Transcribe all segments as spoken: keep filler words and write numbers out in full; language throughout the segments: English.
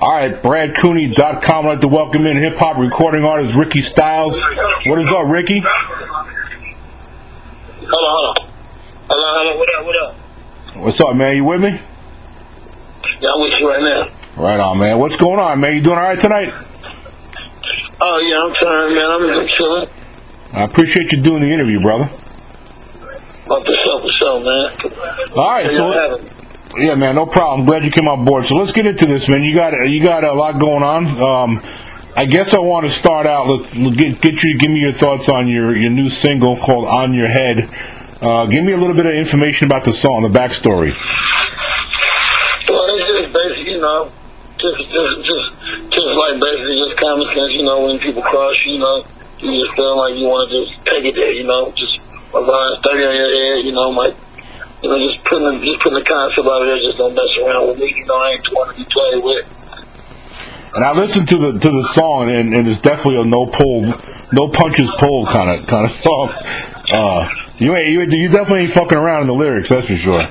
All right, Brad Cooney dot com. I'd like to welcome in hip-hop recording artist Ricky Styles. What is up, Ricky? Hold on, hold on. Hello, hello, what up, what up? What's up, man? You with me? Yeah, I'm with you right now. Right on, man. What's going on, man? You doing all right tonight? Oh, yeah, I'm fine, man. I'm just chilling. I appreciate you doing the interview, brother. Up the show, for sure, man. All right, so... Yeah, man, no problem. Glad you came on board. So let's get into this, man. You got you got a lot going on. Um, I guess I want to start out. Let's get, get you give me your thoughts on your, your new single called "On Your Head." Uh, give me a little bit of information about the song, the backstory. Well, it's just basic, you know, just just just just like basically just common sense. You know, when people cross, you know, you just feel like you want to just take it there. You know, just a line thirty on your head. You know, like. You know, just putting, just putting the concept out there, just don't mess around with me. You know, I ain't the one to be played with. And I listened to the to the song, and, and it's definitely a no pull, no punches pull kind of kind of song. Uh, you ain't, you, you definitely ain't fucking around in the lyrics, that's for sure. Right,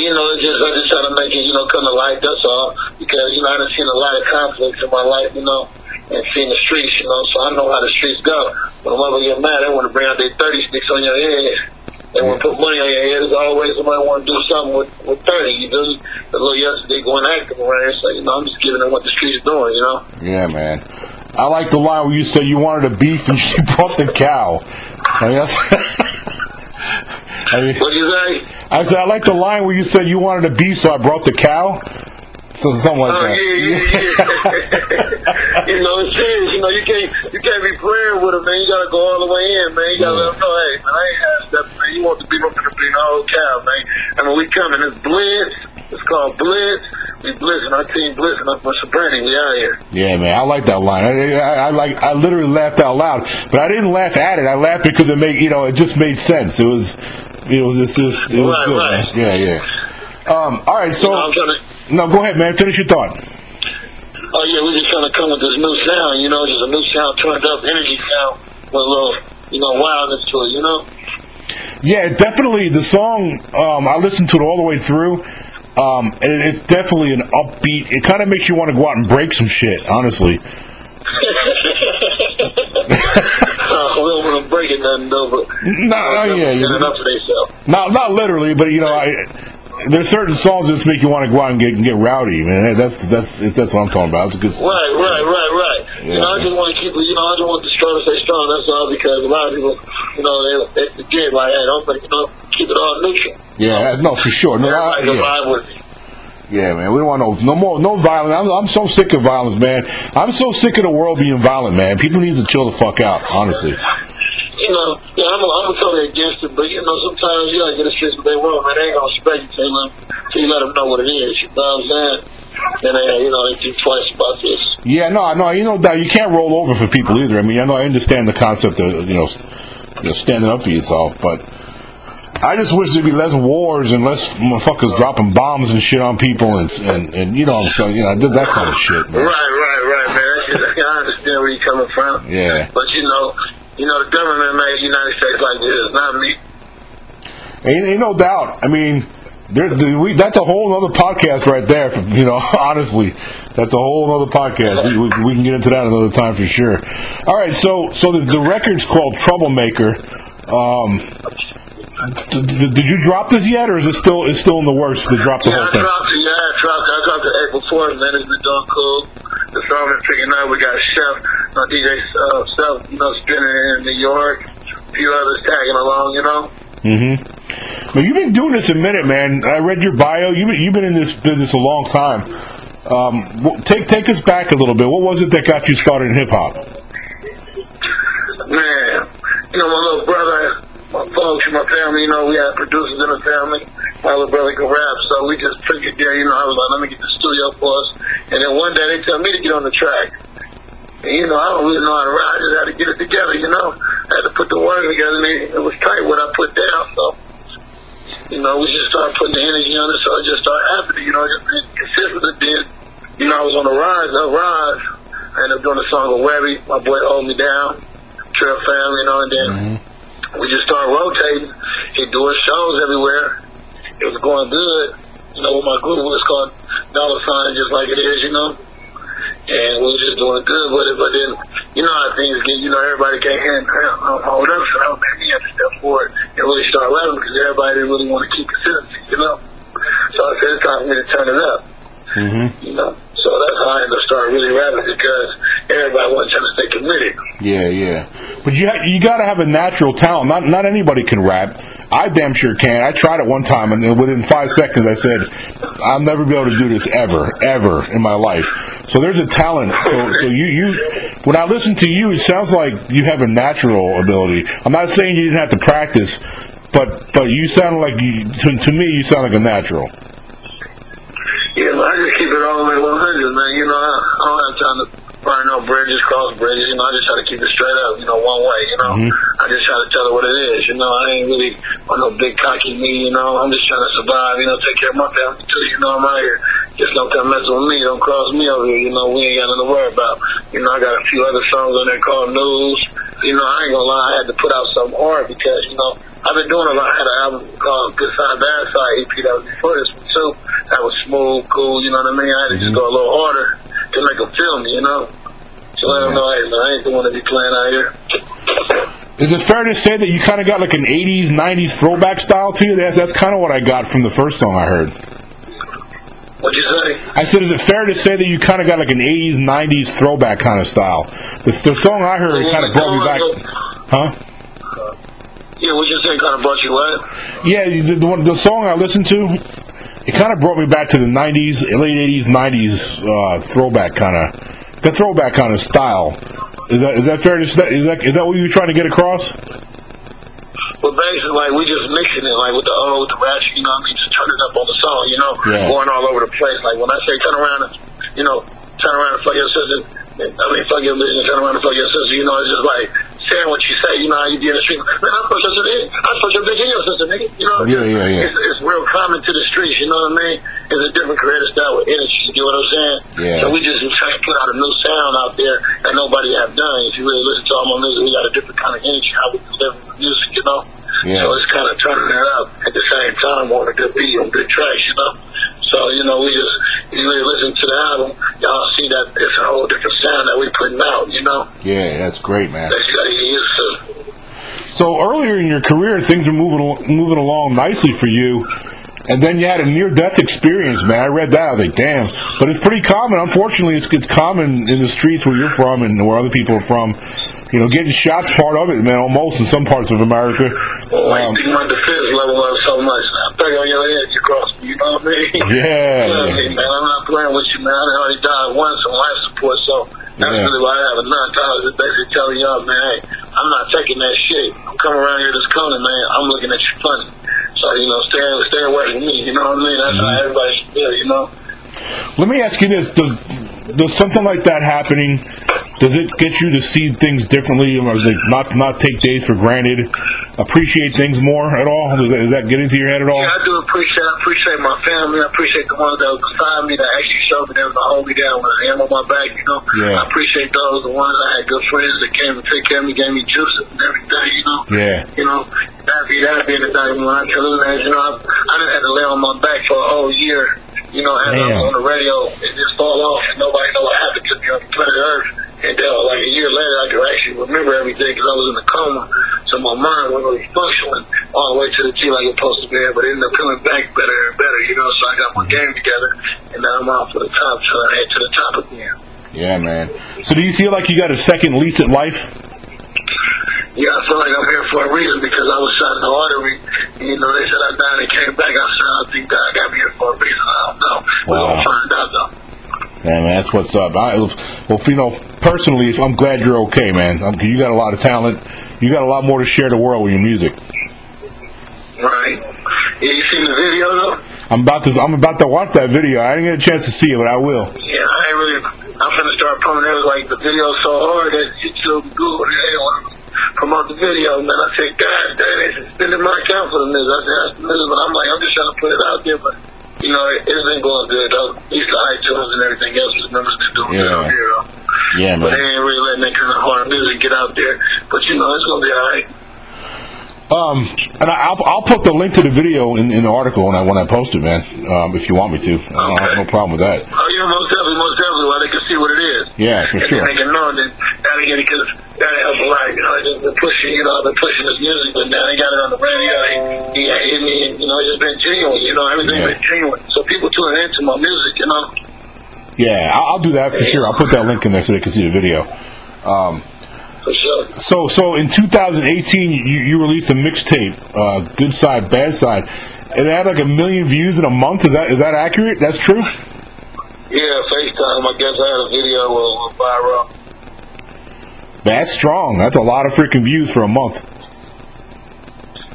you know, it's just I just trying to make it, you know, come to life. That's all, because you know I done seen a lot of conflicts in my life, you know. And seeing the streets, you know, so I know how the streets go. When a mother get mad, they want to bring out their thirty sticks on your head. They want to put money on your head. There's always somebody want to do something with, with thirty. You know, the little yesterday going active around here. So, you know, I'm just giving them what the street's doing, you know? Yeah, man. I like the line where you said you wanted a beef and she brought the cow. I mean, that's... I mean, what did you say? I said, I like the line where you said you wanted a beef, so I brought the cow. So something like oh, that. Yeah, yeah, yeah. You know, it's serious. You know, you can't, you can't be praying with them, man. You got to go all the way in, man. You got to yeah. let them know, hey, man, I ain't asked that, man. You want the people to be in the whole town, man. And when we come in, it's blitz. It's called blitz. We blitzing. Our team blitzing. I'm from Soprani. We out here. Yeah, man. I like that line. I, I, I like. I literally laughed out loud, but I didn't laugh at it. I laughed because it made, you know, it just made sense. It was, it was just, just it was right, good. Right. Man. Yeah, yeah. Um, all right, so... You know, I'm trying to, no, go ahead, man. Finish your thought. Oh, yeah, we're just trying to come with this new sound, you know, just a new sound, turned up, energy sound, with a little, you know, wildness to it, you know? Yeah, definitely. The song, um, I listened to it all the way through, um, and it's definitely an upbeat. It kind of makes you want to go out and break some shit, honestly. We don't want to break it, nothing, though, but... No, no, yeah. You're enough for themselves. Not, not literally, but, you know, I... There's certain songs that just make you want to go out and get and get rowdy, man. That's that's that's what I'm talking about. It's a good song. Right, right, right, right. Yeah. You know, I just want to keep, you know, I just want the strong to stay strong. That's all, because a lot of people, you know, they they forget like, hey, don't you know, keep it all neutral. Yeah, you know? No, for sure. No, I, I, yeah. Yeah, man, we don't want no no more no violence. I'm, I'm so sick of violence, man. I'm so sick of the world being violent, man. People need to chill the fuck out, honestly. You know, yeah, I'm, I'm totally against it, but, you know, sometimes you gotta get a shit what they want, man. They ain't gonna respect you till you let them know what it is, you know what I'm saying? And, they, you know, they think twice about this. Yeah, no, no, you know, you can't roll over for people either. I mean, I know I understand the concept of, you know, you know standing up for yourself, but I just wish there'd be less wars and less motherfuckers dropping bombs and shit on people and, and, and you know what I'm saying? You know, I did that kind of shit, man. Right, right, right, man. I, I understand where you're coming from. Yeah. But, you know... You know, the government made the United States like this, it's not me. Ain't, ain't no doubt. I mean, there, there, we, that's a whole other podcast right there, for, you know, honestly. That's a whole other podcast. We, we, we can get into that another time for sure. All right, so so the, the record's called Troublemaker. Um, did, did you drop this yet, or is it still it's still in the works to drop the yeah, whole thing? I dropped it, yeah, I dropped it. I dropped it April fourth, man. It's been doing cool. The song is picking up. We got Chef, uh, D J uh, Self, you know, spinning in New York. A few others tagging along, you know. Mm-hmm. But you've been doing this a minute, man. I read your bio. You've been, you've been in this business a long time. Um, take take us back a little bit. What was it that got you started in hip hop? Man, you know, my little brother, my folks, my family, you know, we had producers in the family. My little brother could rap, so we just took it there, you know, I was like, let me get the studio for us. And then one day they tell me to get on the track. And, you know, I don't really know how to rap, I just had to get it together, you know. I had to put the words together, and it, it was tight what I put down, so, you know, we just started putting the energy on it, so I just started happening, you know, just being consistent with it. You know, I was on the rise, I rise. I ended up doing a song with Webby, my boy Hold Me Down, Trail Family, you know, and then... Mm-hmm. We just started rotating. He doing shows everywhere. It was going good. You know, with my group, it was called dollar sign just like it is, you know? And we were just doing good with it, but then, you know how things get, you know, everybody can't hand, hold up, so I think we had to step forward and really start rapping because everybody didn't really want to keep consistency, you know? So I said, it's time for me to turn it up, mm-hmm. you know? So that's how I ended up starting really rapping because everybody wasn't trying to stay committed. Yeah, yeah. But you ha- you got to have a natural talent. Not not anybody can rap. I damn sure can. I tried it one time, and within five seconds I said, I'll never be able to do this ever, ever in my life. So there's a talent. So, so you, you, when I listen to you, it sounds like you have a natural ability. I'm not saying you didn't have to practice, but, but you sound like, you, to, to me, you sound like a natural. Yeah, I just keep it all the way one hundred, man. You know, I, I don't have time to burn no bridges, cross bridges. You know, I just try to keep it straight up, you know, one way, you know. Mm-hmm. I just try to tell her what it is, you know. I ain't really on no big cocky me, you know. I'm just trying to survive, you know, take care of my family, too. You know, I'm out here. Just don't come mess with me. Don't cross me over here. You know, we ain't got nothing to worry about. You know, I got a few other songs on there called News. You know, I ain't gonna lie. I had to put out something hard because, you know, I've been doing a lot. I had an album called Good Side, Bad Side E P that was before this one, too. That was smooth, cool, you know what I mean? I had to just go a little harder to make them feel me, you know? So I don't know. Hey, man, I ain't the one to be playing out here. Is it fair to say that you kind of got like an eighties, nineties throwback style to you? That's, that's kind of what I got from the first song I heard. What'd you say? I said, is it fair to say that you kind of got like an eighties, nineties throwback kind of style? The, the song I heard yeah, kind of brought me back. Huh? Yeah, what you say kind of brought you what? Yeah, the, the, the song I listened to, it kind of brought me back to the nineties, late eighties, nineties uh, throwback kind of, the throwback kind of style. Is that is that fair to say? Is that, is that what you were trying to get across? Well, basically, like, we just mixing it, like, with the old, with the ratchet, you know what I mean? Just turning up on the song, you know? Yeah. Going all over the place. Like, when I say turn around and, you know, turn around and fuck your sister, I mean, fuck your bitch and turn around and fuck your sister, you know, it's just like saying what you say, you know, how you be in the street. Man, I put your sister in. I put your bitch in your sister, nigga. You know what I mean? Yeah, yeah, yeah. It's, it's real common to the streets, you know what I mean? It's a different creative style with energy, you know what I'm saying? Yeah. So we just trying to put out a new sound out there that nobody have done. If you really listen to all my music, we got a different kind of energy, how we deliver music, you know? Yeah. So it's kind of turning it up at the same time on a good beat, on good tracks, you know. So, you know, we just, you really listen to the album, y'all see that it's a whole different sound that we're putting out, you know. Yeah, that's great, man. That you got to get used to. So earlier in your career, things were moving moving along nicely for you, and then you had a near-death experience, man. I read that. I was like, damn. But it's pretty common. Unfortunately, it's, it's common in the streets where you're from and where other people are from. You know, getting shots part of it, man, almost in some parts of America. Well, um, I think my defense level up so much. I'm thinking on your head, you cross me, you know what I mean? Yeah. You know what I mean, man? I'm not playing with you, man. I already died once on life support, so that's yeah. really why I have a non-college is basically telling y'all, man, hey, I'm not taking that shit. I'm coming around here this corner, man. I'm looking at you funny. So, you know, stay, stay away from me, you know what I mean? That's mm-hmm. how everybody should feel, you know? Let me ask you this. Does, does something like that happening... Does it get you to see things differently, or like not not take days for granted, appreciate things more at all? Does that, does that get into your head at all? Yeah, I do appreciate. I appreciate my family. I appreciate the ones that beside me that actually showed me they were to hold me down with a hand on my back. You know, yeah. I appreciate those. The ones I had good friends that came and took care of me, gave me juice and everything. You know, yeah. You know, that'd be that'd be the thing. When I tell you, you know, I, I didn't have to lay on my back for a whole year. You know, and I was on the radio and just fall off, and nobody know what happened to me on planet Earth. And then, like a year later, I could actually remember everything because I was in a coma, so my mind wasn't really functioning all the way to the T like it's supposed to be, but it ended up coming back better and better, you know. So I got my game together, and now I'm off to the top, so I head to the top again. Yeah, man. So do you feel like you got a second lease at life? Yeah, I feel like I'm here for a reason because I was shot in the artery. You know, they said I died and came back. I said, I think God got me here for a reason. I don't know. Wow. We're going to find out, though. Yeah, man, that's what's up. I, well, you know, personally, I'm glad you're okay, man. I'm, you got a lot of talent. You got a lot more to share the world with your music. Right. Yeah, you seen the video, though? I'm about to, I'm about to watch that video. I didn't get a chance to see it, but I will. Yeah, I ain't really. I'm finna start pumping it. Like, the video's so hard that YouTube, Google, they don't want to promote the video, man. I said, God damn, they suspended my account for the news. I said, that's the news, but I'm like, I'm just trying to put it out there, but, you know, it, it's been going good, though. These iTunes and everything else, the numbers they're doing yeah. good out here, though. Yeah, man. But they ain't really letting that kind of hard music get out there. But, you know, it's going to be all right. Um, and I'll I'll put the link to the video in, in the article when I when I post it, man. Um, if you want me to, okay. I don't have no problem with that. Oh, yeah, most definitely, most definitely. Well, they can see what it is. Yeah, for and sure. They can know that because. That helps a lot, you know. They've been pushing, you know, they've been pushing this music, but now they got it on the radio. They, yeah, I mean, you know, it's just been genuine, you know, everything's yeah. been genuine. So people tune into my music, you know. Yeah, I'll do that for yeah. sure. I'll put that link in there so they can see the video. Um, for sure. So, so in two thousand eighteen, you, you released a mixtape, uh, Good Side, Bad Side. It had like a million views in a month. Is that is that accurate? That's true? Yeah, FaceTime. I guess I had a video uh, viral. That's strong. That's a lot of freaking views for a month.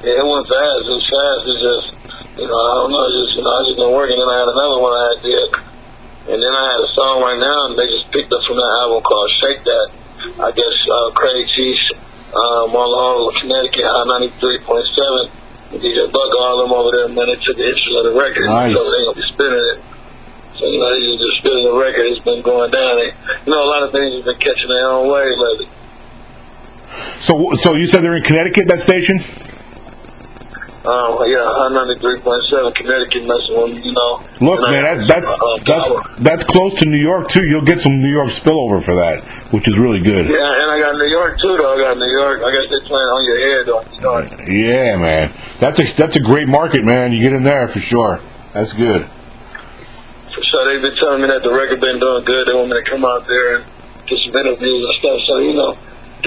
Yeah, it went fast. It was fast. It just, you know, I don't know. Just, you know, I just been working, and I had another one I did, and then I had a song right now, and they just picked up from that album called "Shake That." I guess uh, Craig Cheese, um, all over Connecticut, High ninety-three point seven, D J Buck, all of them over there, and then they took the issue of the record, nice. So they gonna be spinning it. So, you know, he's just spinning the record. It's been going down. They, you know, a lot of things have been catching their own way lately. So, so you said they're in Connecticut, that station? Um, yeah, one ninety-three point seven, Connecticut, that's one, you know. Look, man, that, that's uh, that's that's close to New York, too. You'll get some New York spillover for that, which is really good. Yeah, and I got New York, too, though. I got New York. I guess they're playing on your head, on New York. Yeah, man. That's a, that's a great market, man. You get in there for sure. That's good. So they've been telling me that the record been doing good. They want me to come out there and do some interviews and stuff. So, you know,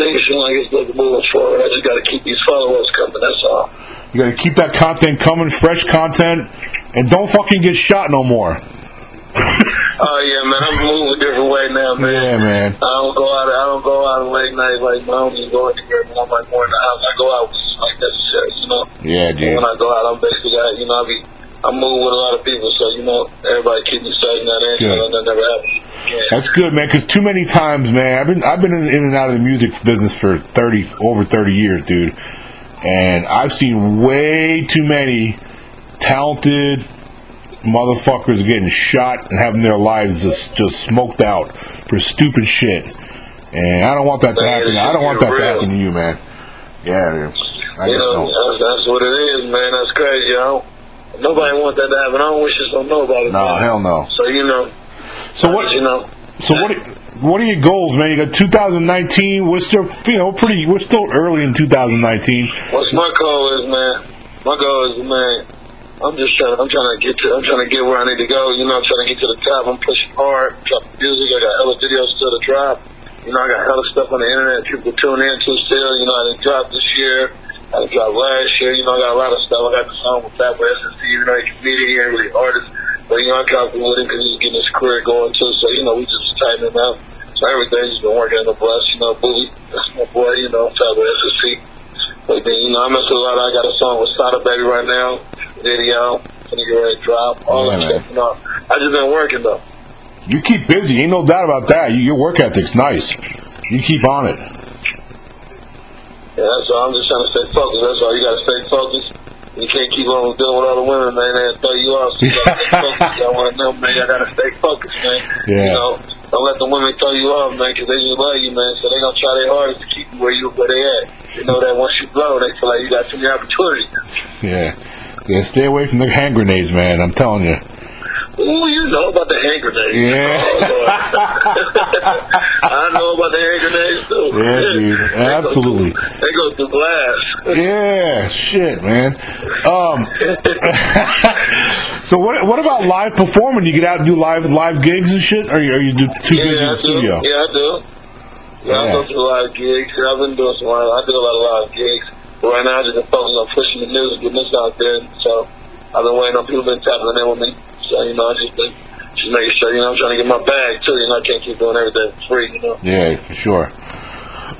things seem like it's looking moving forward. I just got to keep these followers coming. That's all. You got to keep that content coming, fresh content, and don't fucking get shot no more. Oh yeah, man, I'm moving a different way now, man. Yeah, man. I don't go out. I don't go out late night like my homies go out here. I'm like more in the house. I go out like necessary, you know. Yeah, dude. And when I go out, I'm basically, you know, I be. I move with a lot of people, so, you know, everybody keep me safe, not anything, that never happens. Yeah. That's good, man, because too many times, man, I've been I've been in, in and out of the music business for thirty, over thirty years, dude, and I've seen way too many talented motherfuckers getting shot and having their lives just, just smoked out for stupid shit, and I don't want that man, to happen. I don't want that real. to happen to you, man. Yeah, man. I you know, know. That's, that's what it is, man. That's crazy, yo. Nobody wants that to happen. I don't wish this on nobody. No, man. Hell no. So you know. So what? You know. So what? What are your goals, man? You got two thousand nineteen. We're still, you know, pretty. We're still early in two thousand nineteen. What's my goal is, man? My goal is, man. I'm just trying. I'm trying to get to. I'm trying to get where I need to go. You know, I'm trying to get to the top. I'm pushing hard. I'm dropping music. I got hella videos still to drop. You know, I got hella stuff on the internet people tune into still. You know, I didn't drop this year. I dropped last year, you know, I got a lot of stuff. I got the song with Tablet S S C, you know, he's a comedian, he's an artist. But, you know, I dropped him with him because he's getting his career going, too. So, you know, we just tighten him up. So everything's been working in the bus, you know, Boogie, that's my boy, you know, Tablet S S C. But then, you know, I mess with a lot. I got a song with Sada Baby right now, video, I think you're ready to drop, all that stuff. You know, I just been working, though. You keep busy, ain't no doubt about that. Your work ethic's nice. You keep on it. Yeah, that's all. I'm just trying to stay focused. That's all. You got to stay focused. You can't keep on dealing with all the women, man. They'll throw you off. So you got to stay focused. I want to know, man. I got to stay focused, man. Yeah. You know, don't let the women throw you off, man, because they just love you, man. So they're going to try their hardest to keep you where, you, where they at. You know that once you blow, they feel like you got too many opportunities. Yeah. Yeah, stay away from the hand grenades, man. I'm telling you. Ooh, you know about the hand grenades. Yeah. Oh, I know about the hand grenades, too. Yeah, dude. Absolutely. They go through glass. Yeah, shit, man. Um, so what What about live performing? You get out and do live live gigs and shit? Or you, or you do two yeah, gigs in the studio? Yeah, I do. Yeah, yeah. I go through live gigs. I've been doing some live. I do a lot of live gigs. But right now, I just been focused on pushing the music, getting this out there. So I've been waiting on people been tapping in with me. So, you know, I just think, just making sure, you know, I'm trying to get my bag, too. You know, I can't keep doing everything for free, you know. Yeah, for sure.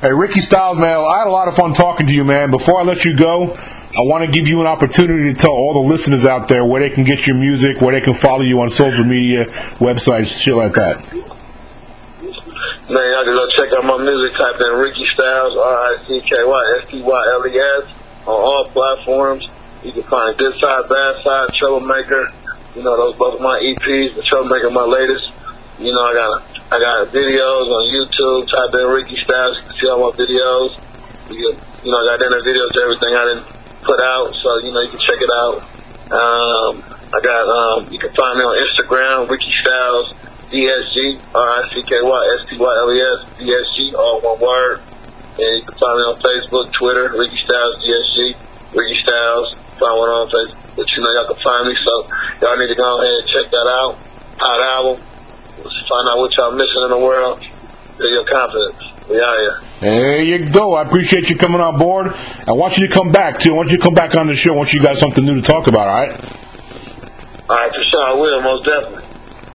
Hey, Ricky Styles, man, I had a lot of fun talking to you, man. Before I let you go, I want to give you an opportunity to tell all the listeners out there where they can get your music, where they can follow you on social media, websites, shit like that. Man, y'all can go check out my music. Type in Ricky Styles, R I C K Y S T Y L E S, on all platforms. You can find Good Side, Bad Side, Troublemaker. You know, those both my E Ps, the Troublemaker, my latest. You know, I got I got videos on YouTube. Type in Ricky Styles, you can see all my videos. You, you know, I got internet videos, everything. I didn't put out, so you know you can check it out. Um, I got um, you can find me on Instagram, Ricky Styles D S G, R I C K Y S T Y L E S D S G, all one word. And you can find me on Facebook, Twitter, Ricky Styles D S G, Ricky Styles. Find one on Facebook, but you know y'all can find me. So y'all need to go ahead and check that out. Hot album. Let's find out what y'all missing in the world. Build your confidence. We out here. There you go. I appreciate you coming on board. I want you to come back, too. I want you to come back on the show once you got something new to talk about, all right? All right, for sure. I will, most definitely.